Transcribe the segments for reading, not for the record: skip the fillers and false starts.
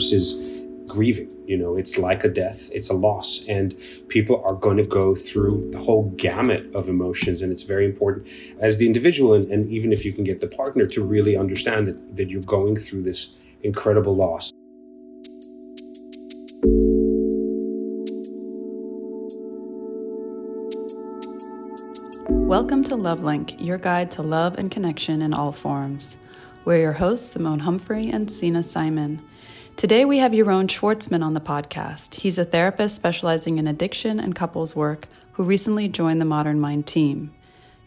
versus grieving. You know, it's like a death, it's a loss, and people are going to go through the whole gamut of emotions. And it's very important as the individual, and even if you can get the partner, to really understand that you're going through this incredible loss. Welcome to LoveLink, your guide to love and connection in all forms. We're your hosts, Simone Humphrey and Signe Simon. Today we have Yaron Schwartzman on the podcast. He's a therapist specializing in addiction and couples work who recently joined the Modern Mind team.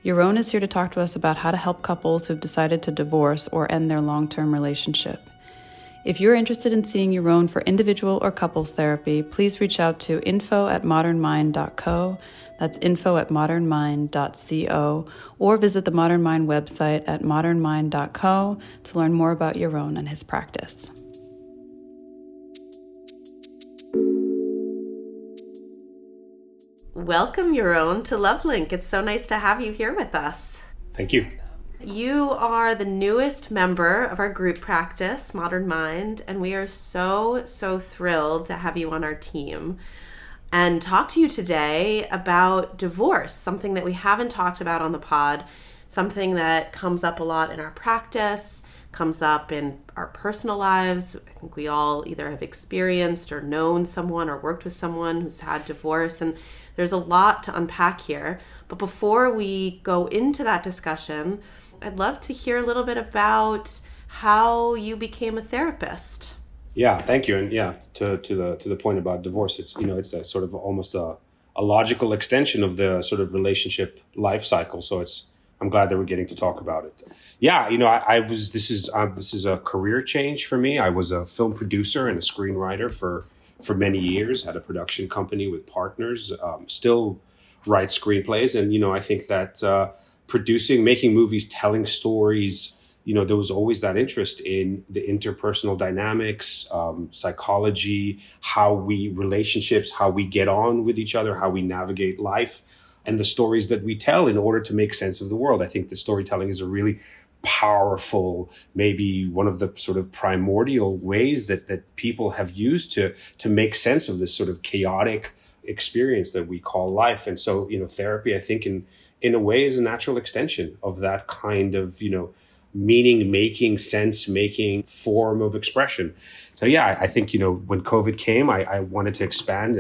Yaron is here to talk to us about how to help couples who've decided to divorce or end their long-term relationship. If you're interested in seeing Yaron for individual or couples therapy, please reach out to info@modernmind.co, that's info@modernmind.co, or visit the Modern Mind website at modernmind.co to learn more about Yaron and his practice. Welcome, Yaron, to LoveLink. It's so nice to have you here with us. Thank you. You are the newest member of our group practice, Modern Mind, and we are so thrilled to have you on our team and talk to you today about divorce, something that we haven't talked about on the pod, something that comes up a lot in our practice, comes up in our personal lives. I think we all either have experienced or known someone or worked with someone who's had divorce, and there's a lot to unpack here. But before we go into that discussion, I'd love to hear a little bit about how you became a therapist. Yeah, thank you. And yeah, to the point about divorce, it's, you know, it's a sort of almost a logical extension of the sort of relationship life cycle. So I'm glad that we're getting to talk about it. Yeah, you know, this is a career change for me. I was a film producer and a screenwriter for many years, had a production company with partners, still write screenplays. And, you know, I think that producing, making movies, telling stories, you know, there was always that interest in the interpersonal dynamics, psychology, how we get on with each other, how we navigate life, and the stories that we tell in order to make sense of the world. I think the storytelling is a really powerful, maybe one of the sort of primordial ways that people have used to make sense of this sort of chaotic experience that we call life. And so, you know, therapy, I think in a way is a natural extension of that kind of, you know, meaning making, sense making form of expression. So yeah, I think, you know, when COVID came, I wanted to expand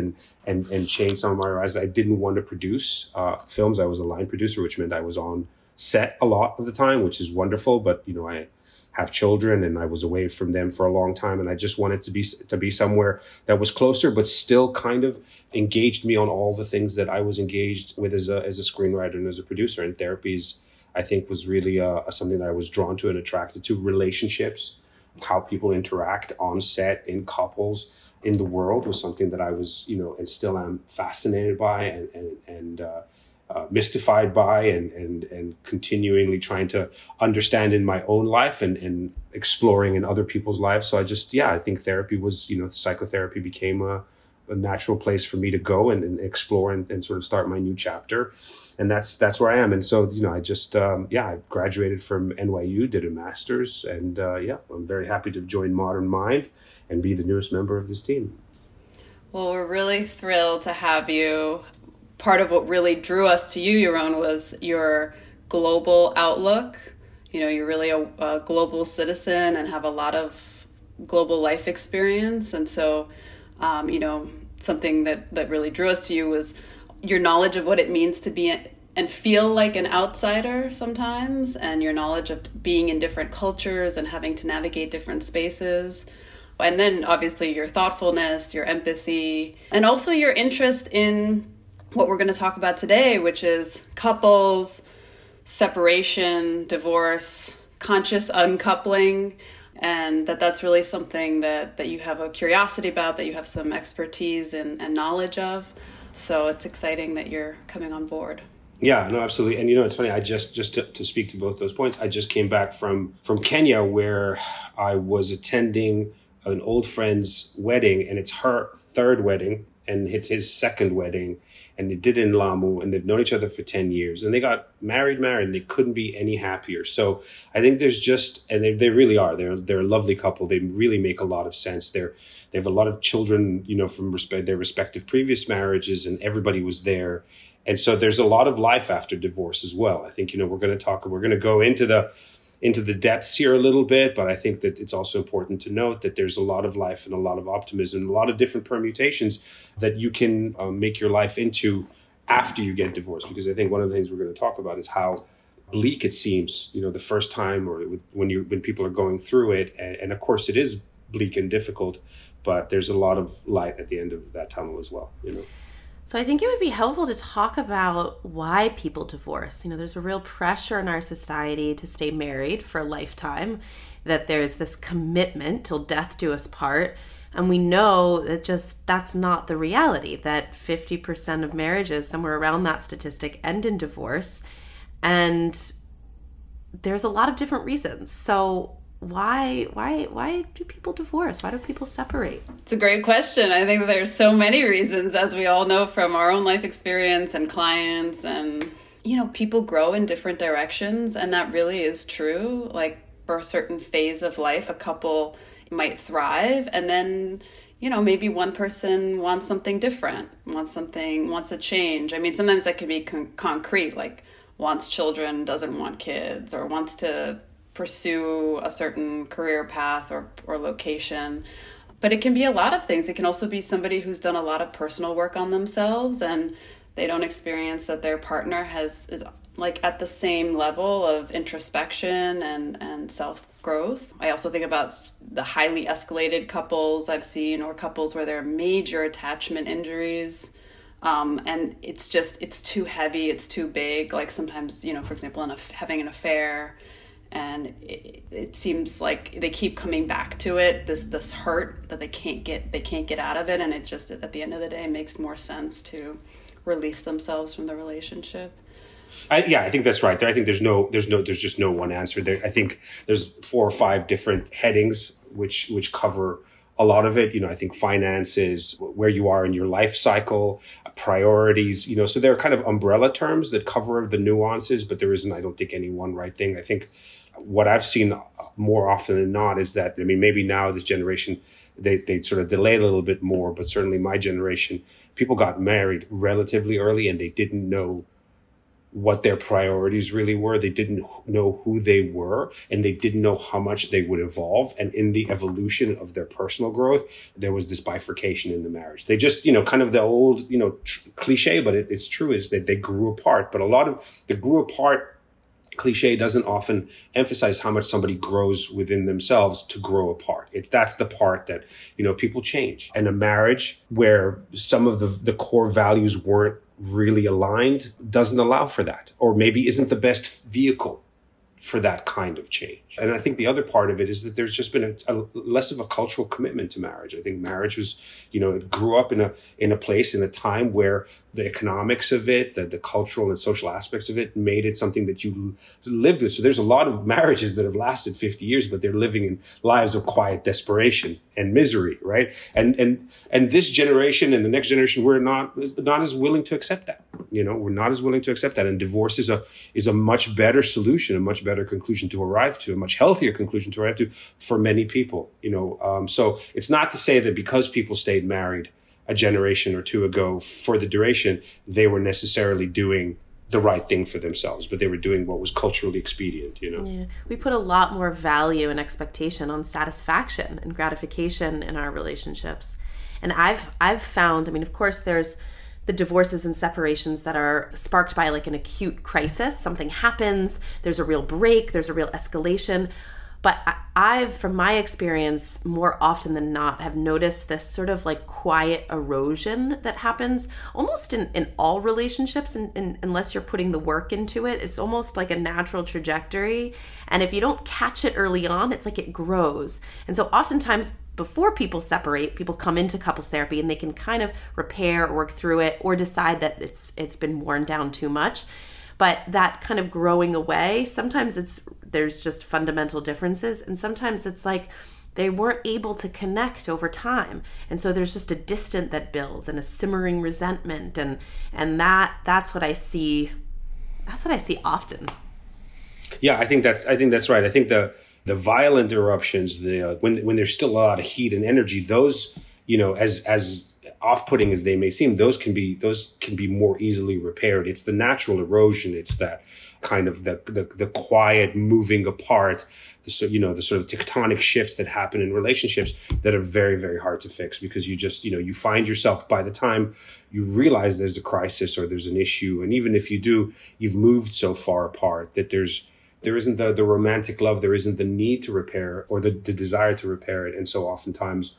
and change some of my horizons. I didn't want to produce films. I was a line producer, which meant I was on set a lot of the time, which is wonderful, but, you know, I have children and I was away from them for a long time, and I just wanted to be somewhere that was closer but still kind of engaged me on all the things that I was engaged with as a screenwriter and as a producer. And therapies, I think, was really something that I was drawn to and attracted to. Relationships, how people interact on set, in couples, in the world, was something that I was, you know, and still am fascinated by and mystified by and continually trying to understand in my own life and exploring in other people's lives. So I think therapy was, you know, psychotherapy became a natural place for me to go and explore and sort of start my new chapter. And that's where I am. And so, you know, I just, I graduated from NYU, did a master's, and I'm very happy to join Modern Mind and be the newest member of this team. Well, we're really thrilled to have you. Part of what really drew us to you, Yaron, was your global outlook. You know, you're really a global citizen and have a lot of global life experience. And so, you know, something that really drew us to you was your knowledge of what it means to be and feel like an outsider sometimes, and your knowledge of being in different cultures and having to navigate different spaces. And then, obviously, your thoughtfulness, your empathy, and also your interest in what we're going to talk about today, which is couples, separation, divorce, conscious uncoupling, and that's really something that you have a curiosity about, that you have some expertise and knowledge of. So it's exciting that you're coming on board. Yeah, no, absolutely. And, you know, it's funny, I just to speak to both those points, I just came back from Kenya, where I was attending an old friend's wedding, and it's her third wedding. and it's his second wedding, and they did it in Lamu, and they've known each other for 10 years, and they got married, and they couldn't be any happier. So I think there's just, and they really are, they're a lovely couple. They really make a lot of sense. They have a lot of children, you know, from their respective previous marriages, and everybody was there. And so there's a lot of life after divorce as well. I think, you know, we're going to go into the depths here a little bit, but I think that it's also important to note that there's a lot of life and a lot of optimism, a lot of different permutations that you can make your life into after you get divorced. Because I think one of the things we're going to talk about is how bleak it seems, you know, the first time or when people are going through it. And of course it is bleak and difficult, but there's a lot of light at the end of that tunnel as well, you know. So I think it would be helpful to talk about why people divorce. You know, there's a real pressure in our society to stay married for a lifetime, that there's this commitment till death do us part. And we know that just that's not the reality, that 50% of marriages, somewhere around that statistic, end in divorce. And there's a lot of different reasons. So why do people divorce? Why do people separate? It's a great question. I think there's so many reasons, as we all know from our own life experience and clients, and, you know, people grow in different directions. And that really is true. Like, for a certain phase of life, a couple might thrive. And then, you know, maybe one person wants something different, wants a change. I mean, sometimes that can be concrete, like wants children, doesn't want kids, or wants to pursue a certain career path or location. But it can be a lot of things. It can also be somebody who's done a lot of personal work on themselves, and they don't experience that their partner is like at the same level of introspection and self-growth. I also think about the highly escalated couples I've seen, or couples where there are major attachment injuries. And it's too heavy, it's too big. Like sometimes, you know, for example, having an affair, and it seems like they keep coming back to it, this hurt that they can't get out of it, and it just at the end of the day makes more sense to release themselves from the relationship. I think that's right. I think there's just no one answer there. I think there's 4 or 5 different headings which cover a lot of it. You know, I think finances, where you are in your life cycle, priorities, you know, so there are kind of umbrella terms that cover the nuances, but there isn't, I don't think, any one right thing. I think what I've seen more often than not is that, I mean, maybe now this generation, they sort of delay a little bit more, but certainly my generation, people got married relatively early and they didn't know what their priorities really were. They didn't know who they were, and they didn't know how much they would evolve. And in the evolution of their personal growth, there was this bifurcation in the marriage. They just, you know, kind of the old, you know, cliche, but it's true, is that they grew apart. But a lot of the grew apart cliche doesn't often emphasize how much somebody grows within themselves to grow apart. That's the part that, you know, people change. And a marriage where some of the core values weren't really aligned doesn't allow for that, or maybe isn't the best vehicle for that kind of change. And I think the other part of it is that there's just been a less of a cultural commitment to marriage. I think marriage was, you know, it grew up in a place, in a time where the economics of it, the cultural and social aspects of it made it something that you lived with. So there's a lot of marriages that have lasted 50 years, but they're living in lives of quiet desperation and misery, right? And this generation and the next generation, we're not as willing to accept that. You know, we're not as willing to accept that. And divorce is a much better solution, a much better conclusion to arrive to, a much healthier conclusion to arrive to for many people, you know. So it's not to say that because people stayed married a generation or two ago for the duration, they were necessarily doing the right thing for themselves, but they were doing what was culturally expedient, you know. Yeah. We put a lot more value and expectation on satisfaction and gratification in our relationships. And I've found, I mean, of course, there's the divorces and separations that are sparked by like an acute crisis. Something happens, there's a real break, there's a real escalation. But I've, from my experience, more often than not, have noticed this sort of like quiet erosion that happens almost in all relationships, and unless you're putting the work into it. It's almost like a natural trajectory. And if you don't catch it early on, it's like it grows. And so oftentimes before people separate, people come into couples therapy and they can kind of repair or work through it, or decide that it's been worn down too much. But that kind of growing away, sometimes there's just fundamental differences, and sometimes it's like They weren't able to connect over time. And so there's just a distance that builds and a simmering resentment. And that's what I see. That's what I see often. Yeah, I think that's right. I think the violent eruptions, when there's still a lot of heat and energy, those, you know, as off-putting as they may seem, those can be more easily repaired. It's the natural erosion. It's that kind of the quiet moving apart, the sort of tectonic shifts that happen in relationships that are very, very hard to fix, because you just, you know, you find yourself, by the time you realize there's a crisis or there's an issue, and even if you do, you've moved so far apart that there isn't the romantic love, there isn't the need to repair or the desire to repair it. And so oftentimes,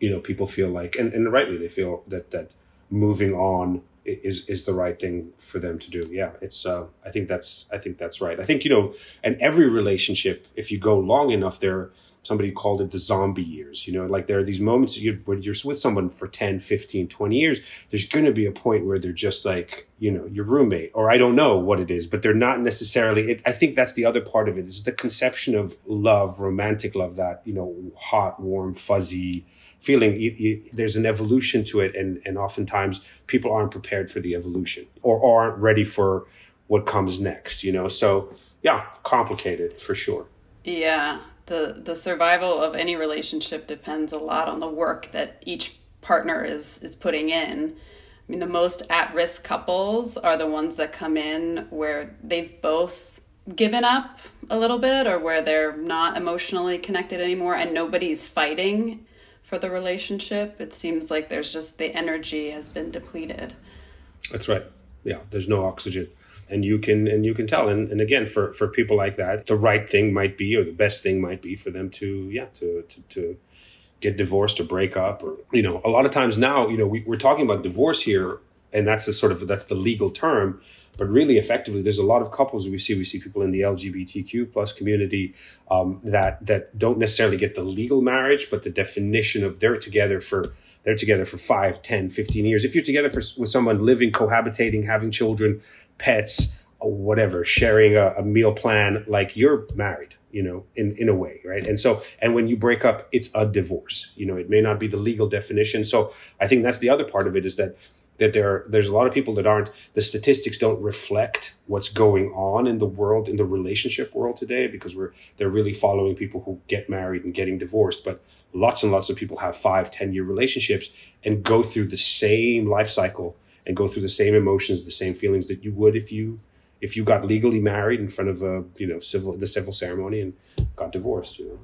you know, people feel like, and rightly, they feel that moving on is the right thing for them to do. Yeah, it's I think that's right. I think, you know, and every relationship, if you go long enough, somebody called it the zombie years. You know, like there are these moments when you're with someone for 10, 15, 20 years, there's going to be a point where they're just like, you know, your roommate, or I don't know what it is, but they're not necessarily. I think that's the other part of it, is the conception of love, romantic love, that, you know, hot, warm, fuzzy feeling. There's an evolution to it. And oftentimes people aren't prepared for the evolution or aren't ready for what comes next, you know? So yeah, complicated for sure. Yeah. The survival of any relationship depends a lot on the work that each partner is putting in. I mean, the most at-risk couples are the ones that come in where they've both given up a little bit, or where they're not emotionally connected anymore, and nobody's fighting for the relationship. It seems like there's just, the energy has been depleted. That's right. Yeah, there's no oxygen. And you can tell. And again, for people like that, the right thing might be, or the best thing might be, for them to get divorced or break up. Or, you know, a lot of times now, you know, we're talking about divorce here, and that's the legal term. But really, effectively, there's a lot of couples we see people in the LGBTQ plus community that don't necessarily get the legal marriage, but the definition of they're together for 5, 10, 15 years. If you're together with someone, living, cohabitating, having children, pets, or whatever, sharing a meal plan, like, you're married, you know, in a way, right? And when you break up, it's a divorce. You know, it may not be the legal definition. So I think that's the other part of it, is that there's a lot of people that aren't, the statistics don't reflect what's going on in the world, in the relationship world today, because they're really following people who get married and getting divorced. But lots and lots of people have 5-10-year relationships and go through the same life cycle and go through the same emotions, the same feelings that you would if you got legally married in front of the civil ceremony and got divorced, you know.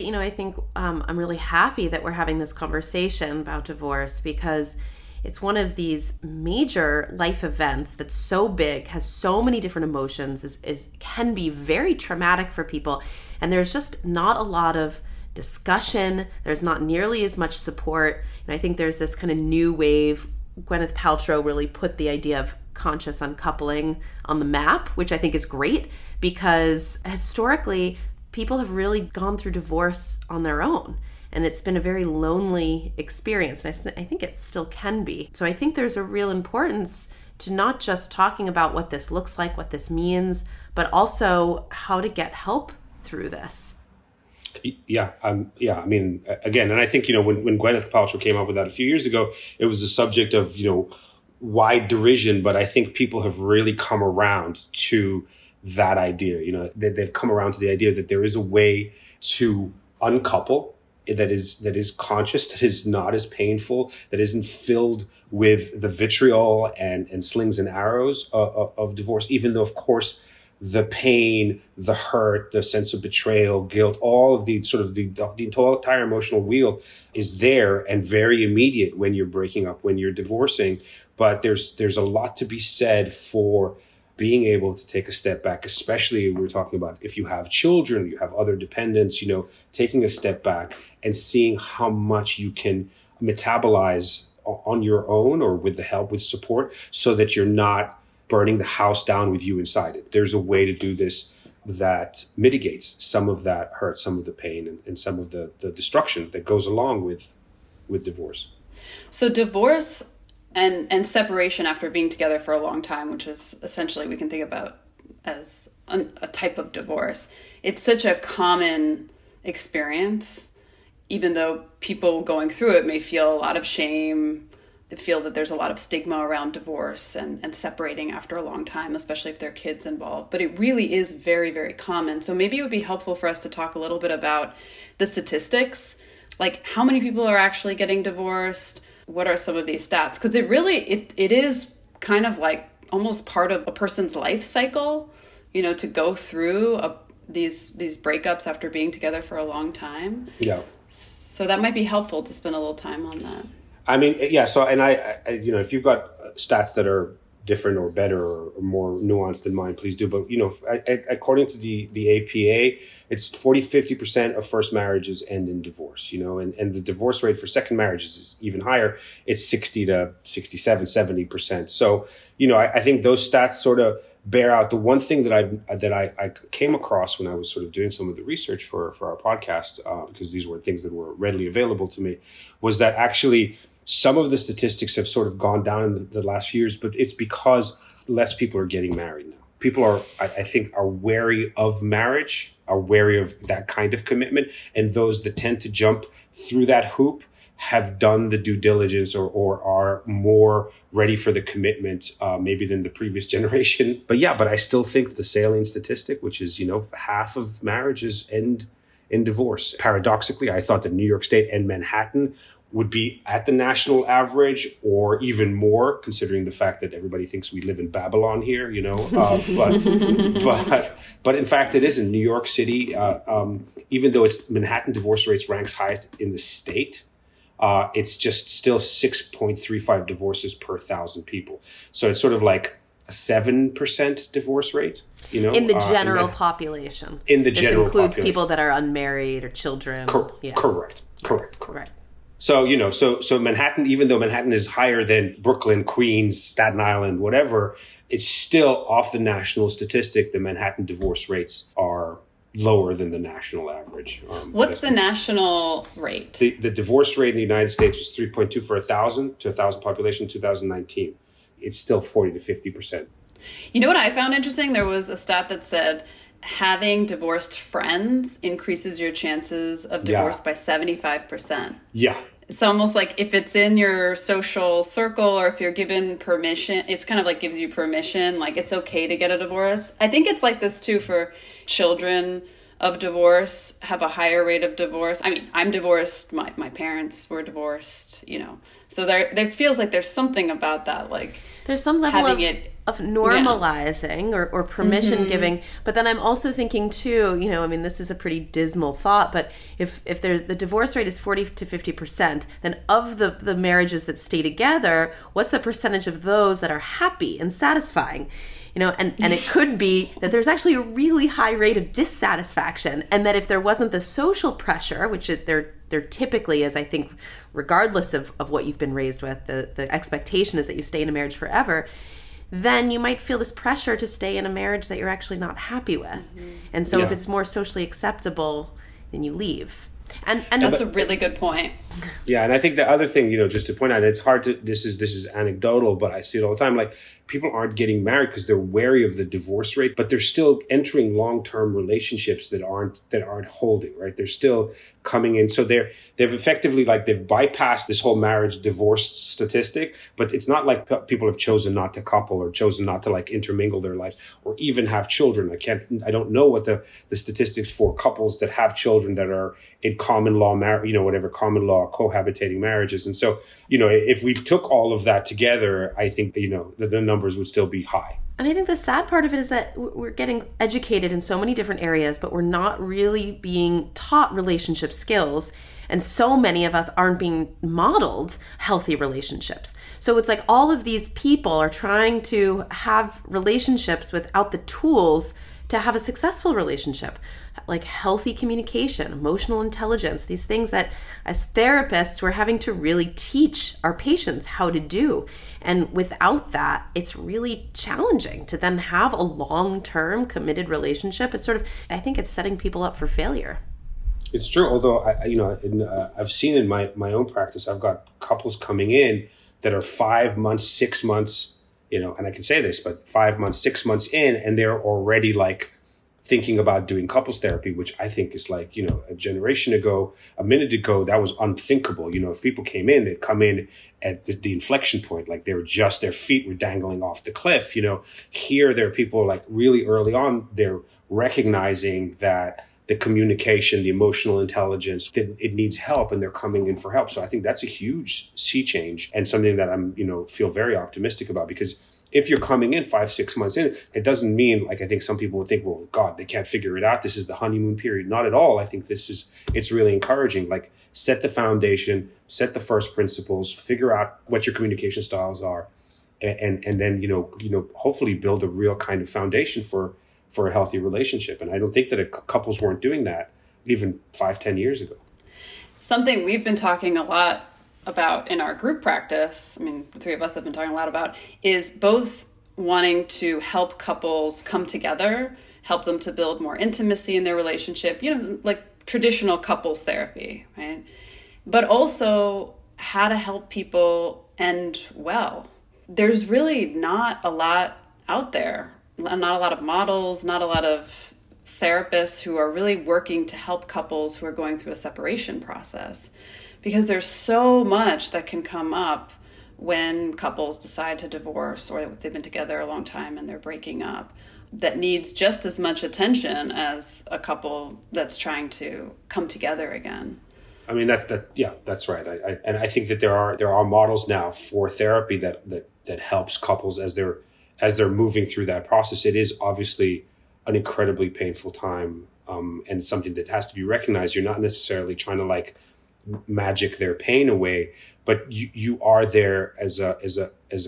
Yeah. You know, I think I'm really happy that we're having this conversation about divorce, because it's one of these major life events that's so big, has so many different emotions, can be very traumatic for people. And there's just not a lot of discussion. There's not nearly as much support. And I think there's this kind of new wave. Gwyneth Paltrow really put the idea of conscious uncoupling on the map, which I think is great, because historically, people have really gone through divorce on their own. And it's been a very lonely experience. And I think it still can be. So I think there's a real importance to not just talking about what this looks like, what this means, but also how to get help through this. Yeah. I mean, again, and I think, you know, when Gwyneth Paltrow came up with that a few years ago, it was a subject of, you know, wide derision. But I think people have really come around to that idea. You know, they've come around to the idea that there is a way to uncouple that is conscious, that is not as painful, that isn't filled with the vitriol and slings and arrows of divorce, even though, of course, the pain, the hurt, the sense of betrayal, guilt, all of the sort of the entire emotional wheel is there and very immediate when you're breaking up, when you're divorcing. But there's a lot to be said for being able to take a step back, especially we're talking about if you have children, you have other dependents, you know, taking a step back and seeing how much you can metabolize on your own or with the help, with support, so that you're not burning the house down with you inside it. There's a way to do this that mitigates some of that hurt, some of the pain, and some of the destruction that goes along with divorce. So divorce and separation after being together for a long time, which is essentially, we can think about as a type of divorce. It's such a common experience, even though people going through it may feel a lot of shame, they feel that there's a lot of stigma around divorce and separating after a long time, especially if there are kids involved. But it really is very, very common. So maybe it would be helpful for us to talk a little bit about the statistics, like how many people are actually getting divorced? What are some of these stats? Because it really, it is kind of like almost part of a person's life cycle, you know, to go through these breakups after being together for a long time. Yeah. So that might be helpful to spend a little time on that. I mean, yeah. So, and I you know, if you've got stats that are different or better or more nuanced than mine, please do. But, you know, according to the APA, it's 50% of first marriages end in divorce, you know, and the divorce rate for second marriages is even higher. It's 60 to 67, 70%. So, you know, I think those stats sort of bear out the one thing that I came across when I was sort of doing some of the research for our podcast, because these were things that were readily available to me, was that actually some of the statistics have sort of gone down in the last few years, but it's because less people are getting married now. People are, I think, are wary of marriage, are wary of that kind of commitment. And those that tend to jump through that hoop have done the due diligence or are more ready for the commitment maybe than the previous generation. But yeah, but I still think the salient statistic, which is, you know, half of marriages end in divorce. Paradoxically, I thought that New York State and Manhattan would be at the national average or even more, considering the fact that everybody thinks we live in Babylon here, you know, but in fact, it is in New York City, even though it's Manhattan divorce rates ranks highest in the state. It's just still 6.35 divorces per 1,000 people. So it's sort of like a 7% divorce rate, you know, in the general population. In the general population. This includes people that are unmarried or children. Correct. So, you know, so Manhattan, even though Manhattan is higher than Brooklyn, Queens, Staten Island, whatever, it's still off the national statistic. The Manhattan divorce rates are lower than the national average. What's the national rate? The divorce rate in the United States was 3.2 for 1,000 to 1,000 population in 2019. It's still 40 to 50%. You know what I found interesting? There was a stat that said having divorced friends increases your chances of divorce by 75%. Yeah. It's almost like if it's in your social circle or if you're given permission, it's kind of like gives you permission, like it's okay to get a divorce. I think it's like this too for children of divorce have a higher rate of divorce. I mean, I'm divorced. My parents were divorced, you know, so there feels like there's something about that. Like there's some level of normalizing or permission giving. But then I'm also thinking too, you know, I mean, this is a pretty dismal thought, but if there's the divorce rate is 40 to 50%, then of the marriages that stay together, what's the percentage of those that are happy and satisfying? You know, and it could be that there's actually a really high rate of dissatisfaction, and that if there wasn't the social pressure, which there typically is, I think, regardless of what you've been raised with, the expectation is that you stay in a marriage forever, then you might feel this pressure to stay in a marriage that you're actually not happy with. Mm-hmm. And so if it's more socially acceptable, then you leave. And that's a really good point. Yeah, and I think the other thing, you know, just to point out, it's hard to, this is anecdotal, but I see it all the time, like people aren't getting married because they're wary of the divorce rate, but they're still entering long-term relationships that aren't holding, right? They're still coming in. So they've effectively, like, they've bypassed this whole marriage divorce statistic, but it's not like people have chosen not to couple or chosen not to, like, intermingle their lives or even have children. I don't know what the statistics for couples that have children that are in common law marriage, you know, whatever common law cohabitating marriages. And so, you know, if we took all of that together, I think, you know, the numbers would still be high. And I think the sad part of it is that we're getting educated in so many different areas, but we're not really being taught relationship skills. And so many of us aren't being modeled healthy relationships. So it's like all of these people are trying to have relationships without the tools to have a successful relationship, like healthy communication, emotional intelligence, these things that as therapists we're having to really teach our patients how to do. And without that, it's really challenging to then have a long-term committed relationship. It's sort of, I think it's setting people up for failure. It's true, although I've seen in my own practice, I've got couples coming in that are 5 months, 6 months, you know, and I can say this, but 5 months, 6 months in, and they're already like thinking about doing couples therapy, which I think is like, you know, a generation ago, a minute ago, that was unthinkable. You know, if people came in, they'd come in at the inflection point, like they were just, their feet were dangling off the cliff. You know, here there are people like really early on, they're recognizing that the communication, the emotional intelligence, that it needs help and they're coming in for help. So I think that's a huge sea change and something that I'm, you know, feel very optimistic about, because if you're coming in 5-6 months in, it doesn't mean, like I think some people would think, well, God, they can't figure it out. This is the honeymoon period. Not at all. I think this is, it's really encouraging. Like set the foundation, set the first principles, figure out what your communication styles are, and then, you know, hopefully build a real kind of foundation for a healthy relationship. And I don't think that couples weren't doing that even 5-10 years ago. Something we've been talking a lot about in our group practice, I mean, the three of us have been talking a lot about, is both wanting to help couples come together, help them to build more intimacy in their relationship, you know, like traditional couples therapy, right? But also how to help people end well. There's really not a lot out there, not a lot of models, not a lot of therapists who are really working to help couples who are going through a separation process. Because there's so much that can come up when couples decide to divorce or they've been together a long time and they're breaking up that needs just as much attention as a couple that's trying to come together again. I mean, yeah, that's right. I think that there are models now for therapy that helps couples as they're moving through that process. It is obviously an incredibly painful time and something that has to be recognized. You're not necessarily trying to like magic their pain away, but you are there as a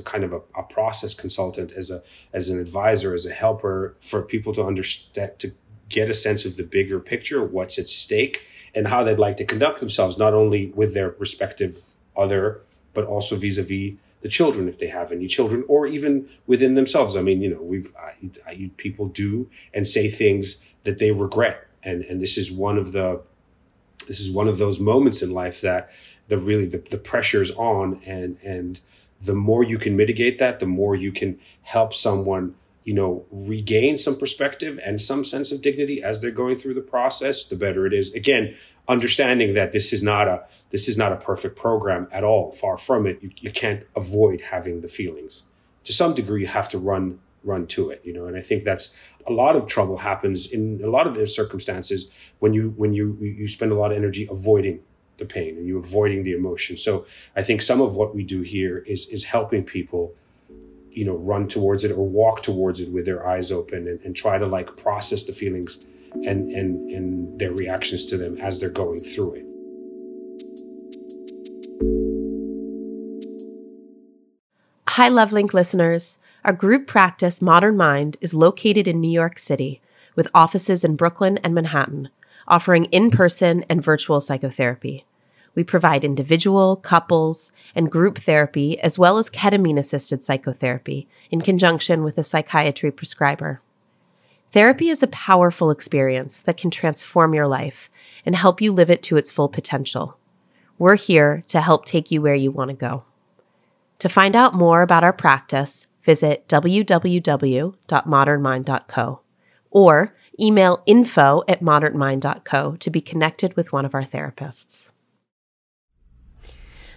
kind of a process consultant, as an advisor, as a helper for people to understand, to get a sense of the bigger picture, what's at stake and how they'd like to conduct themselves, not only with their respective other, but also vis-a-vis the children, if they have any children, or even within themselves. I mean, you know, people do and say things that they regret. And this is one of those moments in life that the pressure's on, and the more you can mitigate that, the more you can help someone, you know, regain some perspective and some sense of dignity as they're going through the process, the better it is. Again, understanding that this is not a perfect program at all, far from it. You can't avoid having the feelings. To some degree, you have to run to it, you know, and I think that's a lot of trouble happens in a lot of circumstances when you spend a lot of energy avoiding the pain and you avoiding the emotion. So I think some of what we do here is helping people, you know, run towards it or walk towards it with their eyes open and try to like process the feelings and their reactions to them as they're going through it. Hi, LoveLink listeners. Our group practice, Modern Mind, is located in New York City with offices in Brooklyn and Manhattan, offering in-person and virtual psychotherapy. We provide individual, couples, and group therapy, as well as ketamine-assisted psychotherapy in conjunction with a psychiatry prescriber. Therapy is a powerful experience that can transform your life and help you live it to its full potential. We're here to help take you where you want to go. To find out more about our practice, visit www.modernmind.co or email info@modernmind.co to be connected with one of our therapists.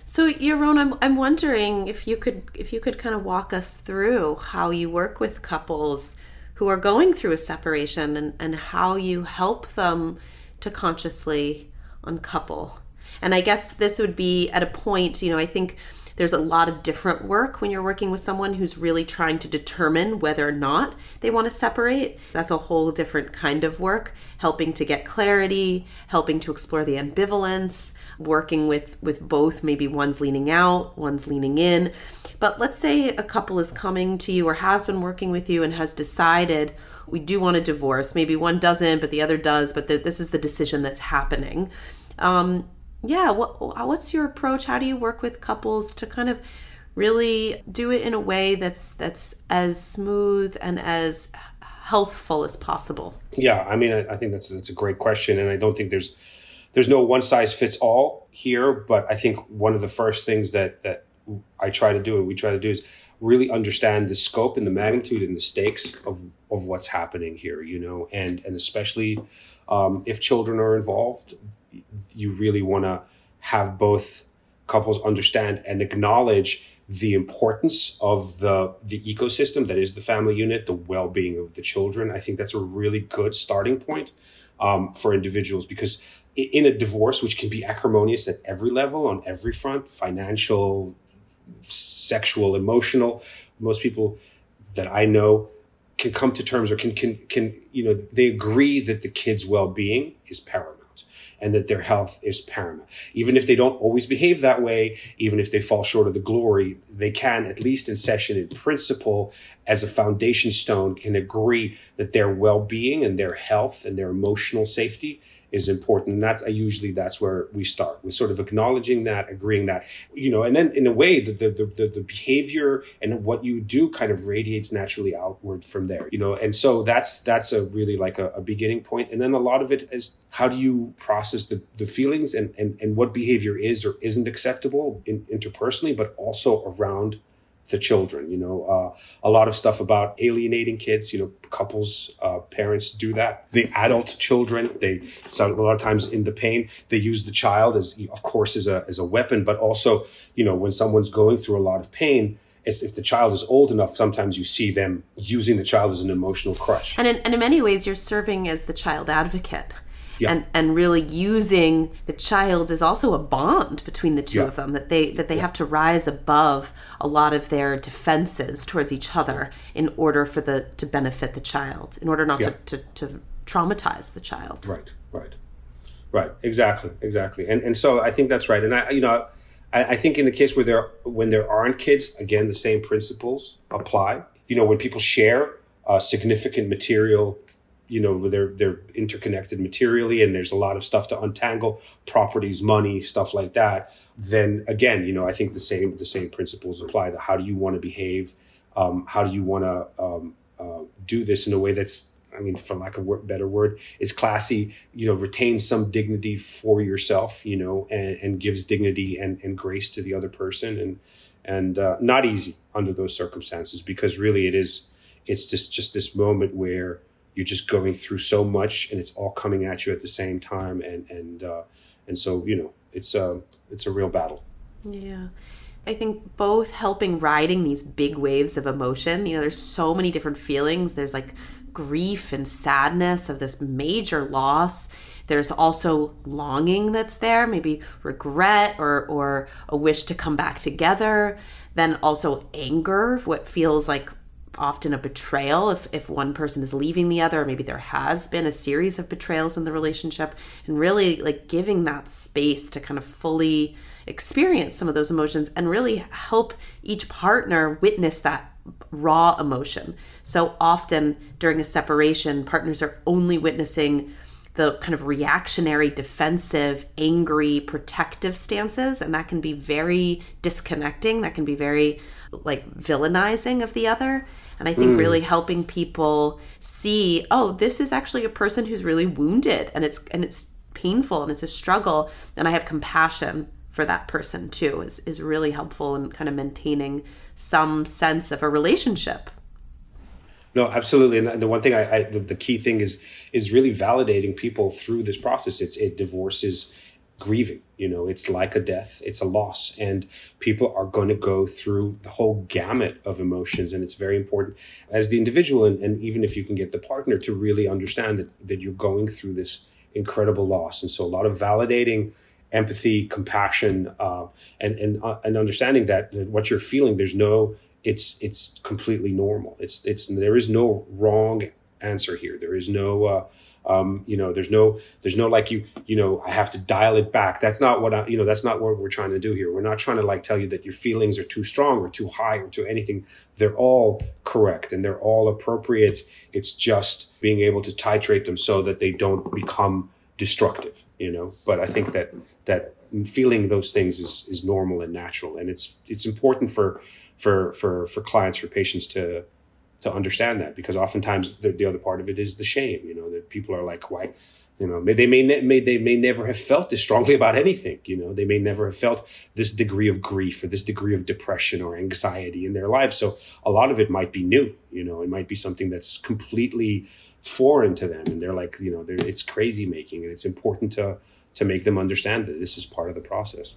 So, Yaron, I'm wondering if you could kind of walk us through how you work with couples who are going through a separation and how you help them to consciously uncouple. And I guess this would be at a point, you know, I think there's a lot of different work when you're working with someone who's really trying to determine whether or not they want to separate. That's a whole different kind of work, helping to get clarity, helping to explore the ambivalence, working with both, maybe one's leaning out, one's leaning in. But let's say a couple is coming to you or has been working with you and has decided we do want a divorce. Maybe one doesn't, but the other does, but this is the decision that's happening. Yeah, what's your approach? How do you work with couples to kind of really do it in a way that's as smooth and as healthful as possible? Yeah, I mean, I think that's a great question, and I don't think there's no one size fits all here. But I think one of the first things that I try to do and we try to do is really understand the scope and the magnitude and the stakes of what's happening here, you know, and especially if children are involved, you really want to have both couples understand and acknowledge the importance of the ecosystem that is the family unit, the well-being of the children. I think that's a really good starting point for individuals, because in a divorce, which can be acrimonious at every level, on every front, financial, sexual, emotional, most people that I know can come to terms or can you know, they agree that the kids' well-being is paramount. And that their health is paramount. Even if they don't always behave that way, even if they fall short of the glory, they can, at least in session, in principle, as a foundation stone, can agree that their well-being and their health and their emotional safety is important. And that's where we start, with sort of acknowledging that, agreeing that, you know, and then in a way, the behavior and what you do kind of radiates naturally outward from there, you know. And so that's a really like a beginning point. And then a lot of it is, how do you process the feelings and what behavior is or isn't acceptable interpersonally, but also around the children, you know, a lot of stuff about alienating kids, you know, couples, parents do that. The adult children, so a lot of times in the pain, they use the child as a weapon, but also, you know, when someone's going through a lot of pain, if the child is old enough, sometimes you see them using the child as an emotional crutch. And in many ways, you're serving as the child advocate. Yeah. And really using the child is also a bond between the two yeah. of them, that they yeah. have to rise above a lot of their defenses towards each other in order for to benefit the child, in order not yeah. to traumatize the child. Right. Exactly. And so I think that's right. And I think in the case when there aren't kids, again, the same principles apply. You know, when people share significant material, you know, they're interconnected materially, and there's a lot of stuff to untangle, properties, money, stuff like that. Then again, you know, I think the same principles apply. To how do you want to behave? How do you want to do this in a way that's, I mean, for lack of a better word, is classy, you know, retains some dignity for yourself, you know, and gives dignity and grace to the other person, and not easy under those circumstances, because really it's just this moment where you're just going through so much, and it's all coming at you at the same time, and so, you know, it's a real battle. Yeah, I think both helping riding these big waves of emotion. You know, there's so many different feelings. There's like grief and sadness of this major loss. There's also longing that's there, maybe regret or a wish to come back together. Then also anger, what feels like often a betrayal if one person is leaving the other, or maybe there has been a series of betrayals in the relationship, and really like giving that space to kind of fully experience some of those emotions and really help each partner witness that raw emotion. So often during a separation, partners are only witnessing the kind of reactionary, defensive, angry, protective stances. And that can be very disconnecting. That can be very like villainizing of the other. And I think really helping people see, oh, this is actually a person who's really wounded, and it's painful, and it's a struggle. And I have compassion for that person too is really helpful in kind of maintaining some sense of a relationship. No, absolutely. And the one thing the key thing is really validating people through this process. Divorce is grieving, you know, it's like a death, it's a loss, and people are going to go through the whole gamut of emotions. And it's very important as the individual, and even if you can get the partner, to really understand that you're going through this incredible loss. And so a lot of validating, empathy, compassion, and understanding that what you're feeling, it's completely normal. There is no wrong answer here. There is no, you know, there's no like you know, I have to dial it back. That's not what that's not what we're trying to do here. We're not trying to like tell you that your feelings are too strong or too high or too anything. They're all correct and they're all appropriate. It's just being able to titrate them so that they don't become destructive, you know. But I think that feeling those things is normal and natural. And it's important for clients, for patients to understand that, because oftentimes the other part of it is the shame, you know, that people are like, why, You know, they may never have felt this strongly about anything. You know, they may never have felt this degree of grief or this degree of depression or anxiety in their lives. So a lot of it might be new. You know, it might be something that's completely foreign to them, and they're like, you know, it's crazy making, and it's important to make them understand that this is part of the process.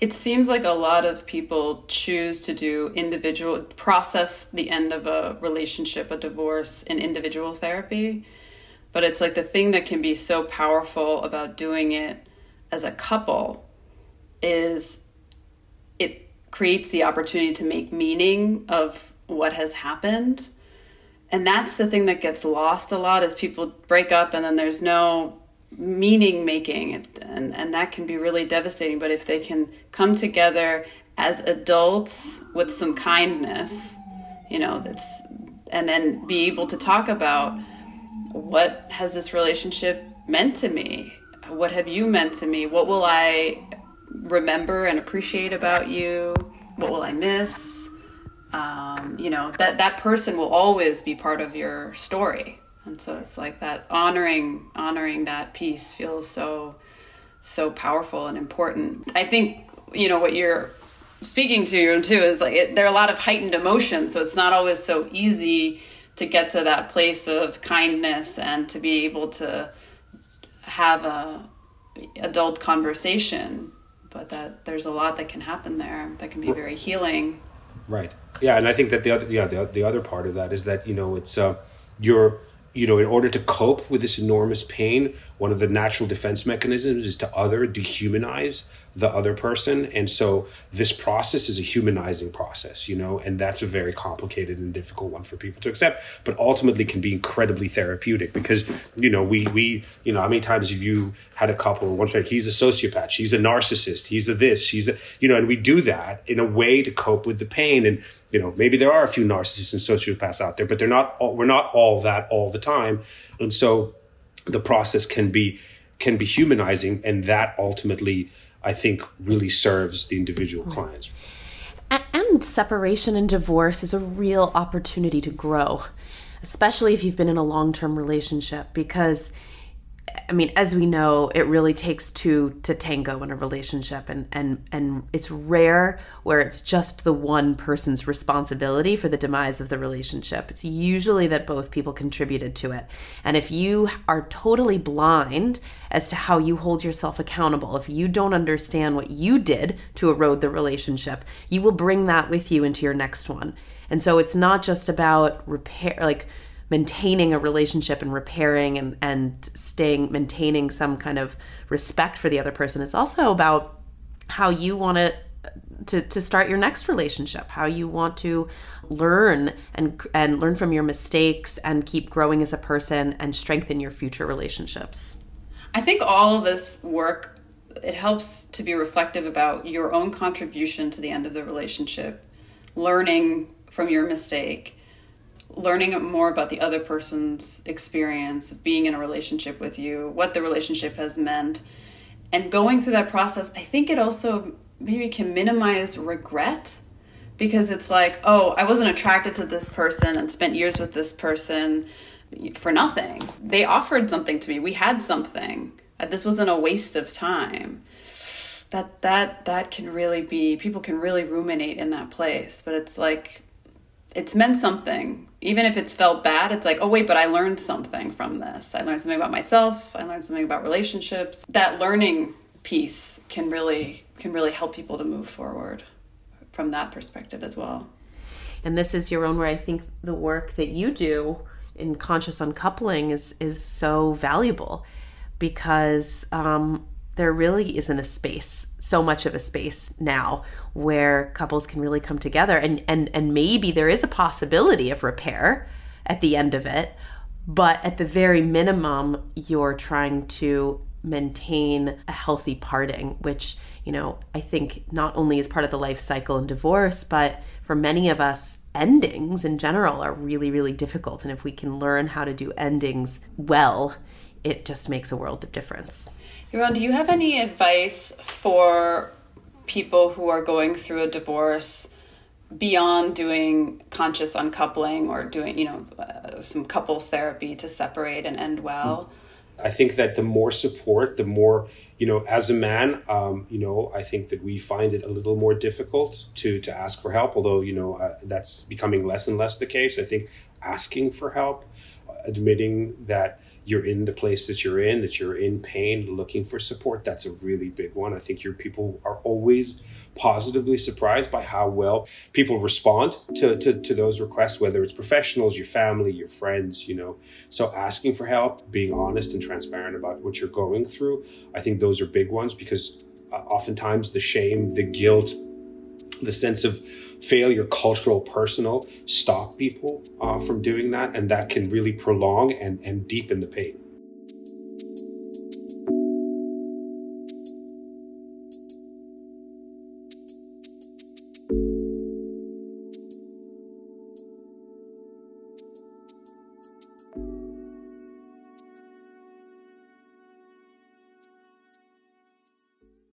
It seems like a lot of people choose to do individual, process the end of a relationship, a divorce, in individual therapy. But it's like the thing that can be so powerful about doing it as a couple is it creates the opportunity to make meaning of what has happened. And that's the thing that gets lost a lot, is people break up and then there's no meaning making, and that can be really devastating. But if they can come together as adults with some kindness, you know, that's, and then be able to talk about, what has this relationship meant to me? What have you meant to me? What will I remember and appreciate about you? What will I miss? You know, that person will always be part of your story. And so it's like that honoring that piece feels so powerful and important. I think, you know, what you're speaking to too is like there are a lot of heightened emotions. So it's not always so easy to get to that place of kindness and to be able to have a adult conversation, but that there's a lot that can happen there that can be very healing. Right. Yeah. And I think that the other part of that is that, you know, it's in order to cope with this enormous pain, one of the natural defense mechanisms is to dehumanize the other person. And so this process is a humanizing process, you know, and that's a very complicated and difficult one for people to accept, but ultimately can be incredibly therapeutic because, you know, we you know, how many times have you had a couple, one friend, he's a sociopath, she's a narcissist, he's a this, she's a, you know, and we do that in a way to cope with the pain. And, you know, maybe there are a few narcissists and sociopaths out there, but we're not all that all the time. And so the process can be humanizing, and that ultimately, I think, really serves the individual clients. And separation and divorce is a real opportunity to grow, especially if you've been in a long-term relationship, because, I mean, as we know, it really takes two to tango in a relationship, and it's rare where it's just the one person's responsibility for the demise of the relationship. It's usually that both people contributed to it. And if you are totally blind as to how you hold yourself accountable, if you don't understand what you did to erode the relationship, you will bring that with you into your next one. And so it's not just about repair, like maintaining a relationship and repairing and staying, maintaining some kind of respect for the other person. It's also about how you want to start your next relationship, how you want to learn and learn from your mistakes and keep growing as a person and strengthen your future relationships. I think all of this work, it helps to be reflective about your own contribution to the end of the relationship, learning from your mistake, learning more about the other person's experience of being in a relationship with you, what the relationship has meant, and going through that process. I think it also maybe can minimize regret, because it's like, oh, I wasn't attracted to this person and spent years with this person for nothing. They offered something to me. We had something. This wasn't a waste of time. That can really be, people can really ruminate in that place, but it's like, it's meant something. Even if it's felt bad, it's like, oh wait, but I learned something from this. I learned something about myself. I learned something about relationships. That learning piece can really help people to move forward from that perspective as well. And this is, Yaron, where I think the work that you do in conscious uncoupling is so valuable, because there really isn't a space, so much of a space now, where couples can really come together, and maybe there is a possibility of repair at the end of it, but at the very minimum, you're trying to maintain a healthy parting, which, you know, I think not only is part of the life cycle in divorce, but for many of us, endings in general are really, really difficult. And if we can learn how to do endings well, it just makes a world of difference. Yaron, do you have any advice for people who are going through a divorce beyond doing conscious uncoupling or doing, you know, some couples therapy to separate and end well? I think that the more support, the more, as a man, I think that we find it a little more difficult to ask for help, although, that's becoming less and less the case. I think asking for help, admitting that you're in the place that you're in pain, looking for support, that's a really big one. I think your people are always positively surprised by how well people respond to those requests, whether it's professionals, your family, your friends, So asking for help, being honest and transparent about what you're going through, I think those are big ones, because oftentimes the shame, the guilt, the sense of failure, cultural, personal, stop people from doing that, and that can really prolong and deepen the pain.